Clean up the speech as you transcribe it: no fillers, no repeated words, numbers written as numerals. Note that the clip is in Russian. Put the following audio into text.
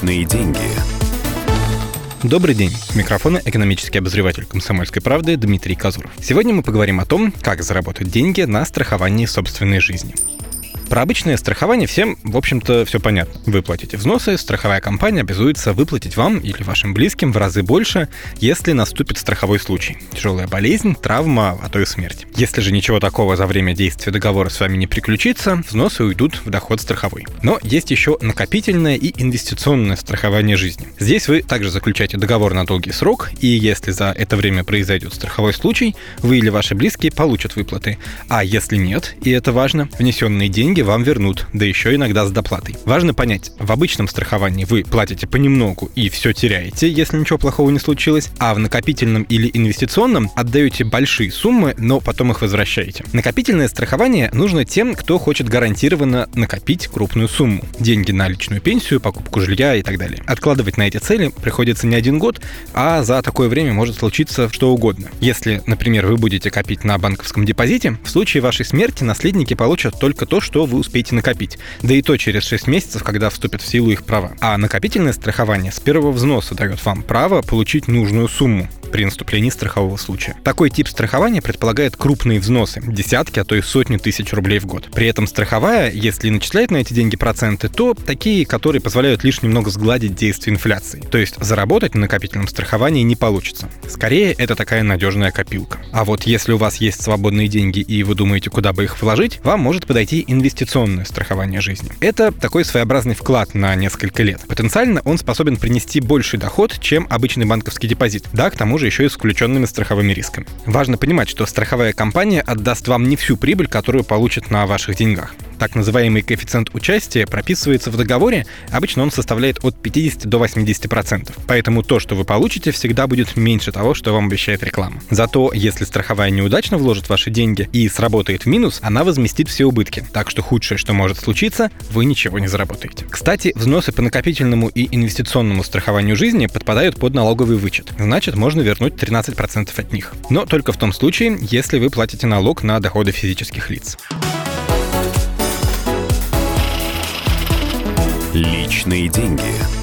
личные деньги. Добрый день. У микрофона экономический обозреватель «Комсомольской правды» Дмитрий Козуров. Сегодня мы поговорим о том, как заработать деньги на страховании собственной жизни. Про обычное страхование всем, в общем-то, все понятно. Вы платите взносы, страховая компания обязуется выплатить вам или вашим близким в разы больше, если наступит страховой случай. Тяжелая болезнь, травма, а то и смерть. Если же ничего такого за время действия договора с вами не приключится, взносы уйдут в доход страховой. Но есть еще накопительное и инвестиционное страхование жизни. Здесь вы также заключаете договор на долгий срок, и если за это время произойдет страховой случай, вы или ваши близкие получат выплаты. А если нет, и это важно, внесенные деньги вам вернут, да еще иногда с доплатой. Важно понять, в обычном страховании вы платите понемногу и все теряете, если ничего плохого не случилось, а в накопительном или инвестиционном отдаете большие суммы, но потом их возвращаете. Накопительное страхование нужно тем, кто хочет гарантированно накопить крупную сумму. Деньги на личную пенсию, покупку жилья и так далее. Откладывать на эти цели приходится не один год, а за такое время может случиться что угодно. Если, например, вы будете копить на банковском депозите, в случае вашей смерти наследники получат только то, что вы успеете накопить, да и то через 6 месяцев, когда вступят в силу их права. А накопительное страхование с первого взноса дает вам право получить нужную сумму при наступлении страхового случая. Такой тип страхования предполагает крупные взносы, десятки, а то и сотни тысяч рублей в год. При этом страховая, если начисляет на эти деньги проценты, то такие, которые позволяют лишь немного сгладить действие инфляции. То есть заработать на накопительном страховании не получится. Скорее, это такая надежная копилка. А вот если у вас есть свободные деньги и вы думаете, куда бы их вложить, вам может подойти инвестиционное страхование жизни. Это такой своеобразный вклад на несколько лет. Потенциально он способен принести больший доход, чем обычный банковский депозит. Да, к тому же еще и с включенными страховыми рисками. Важно понимать, что страховая компания отдаст вам не всю прибыль, которую получит на ваших деньгах. Так называемый коэффициент участия прописывается в договоре, обычно он составляет от 50 до 80%. Поэтому то, что вы получите, всегда будет меньше того, что вам обещает реклама. Зато, если страховая неудачно вложит ваши деньги и сработает в минус, она возместит все убытки. Так что худшее, что может случиться, вы ничего не заработаете. Кстати, взносы по накопительному и инвестиционному страхованию жизни подпадают под налоговый вычет. Значит, можно вернуть 13% от них. Но только в том случае, если вы платите налог на доходы физических лиц. Личные деньги.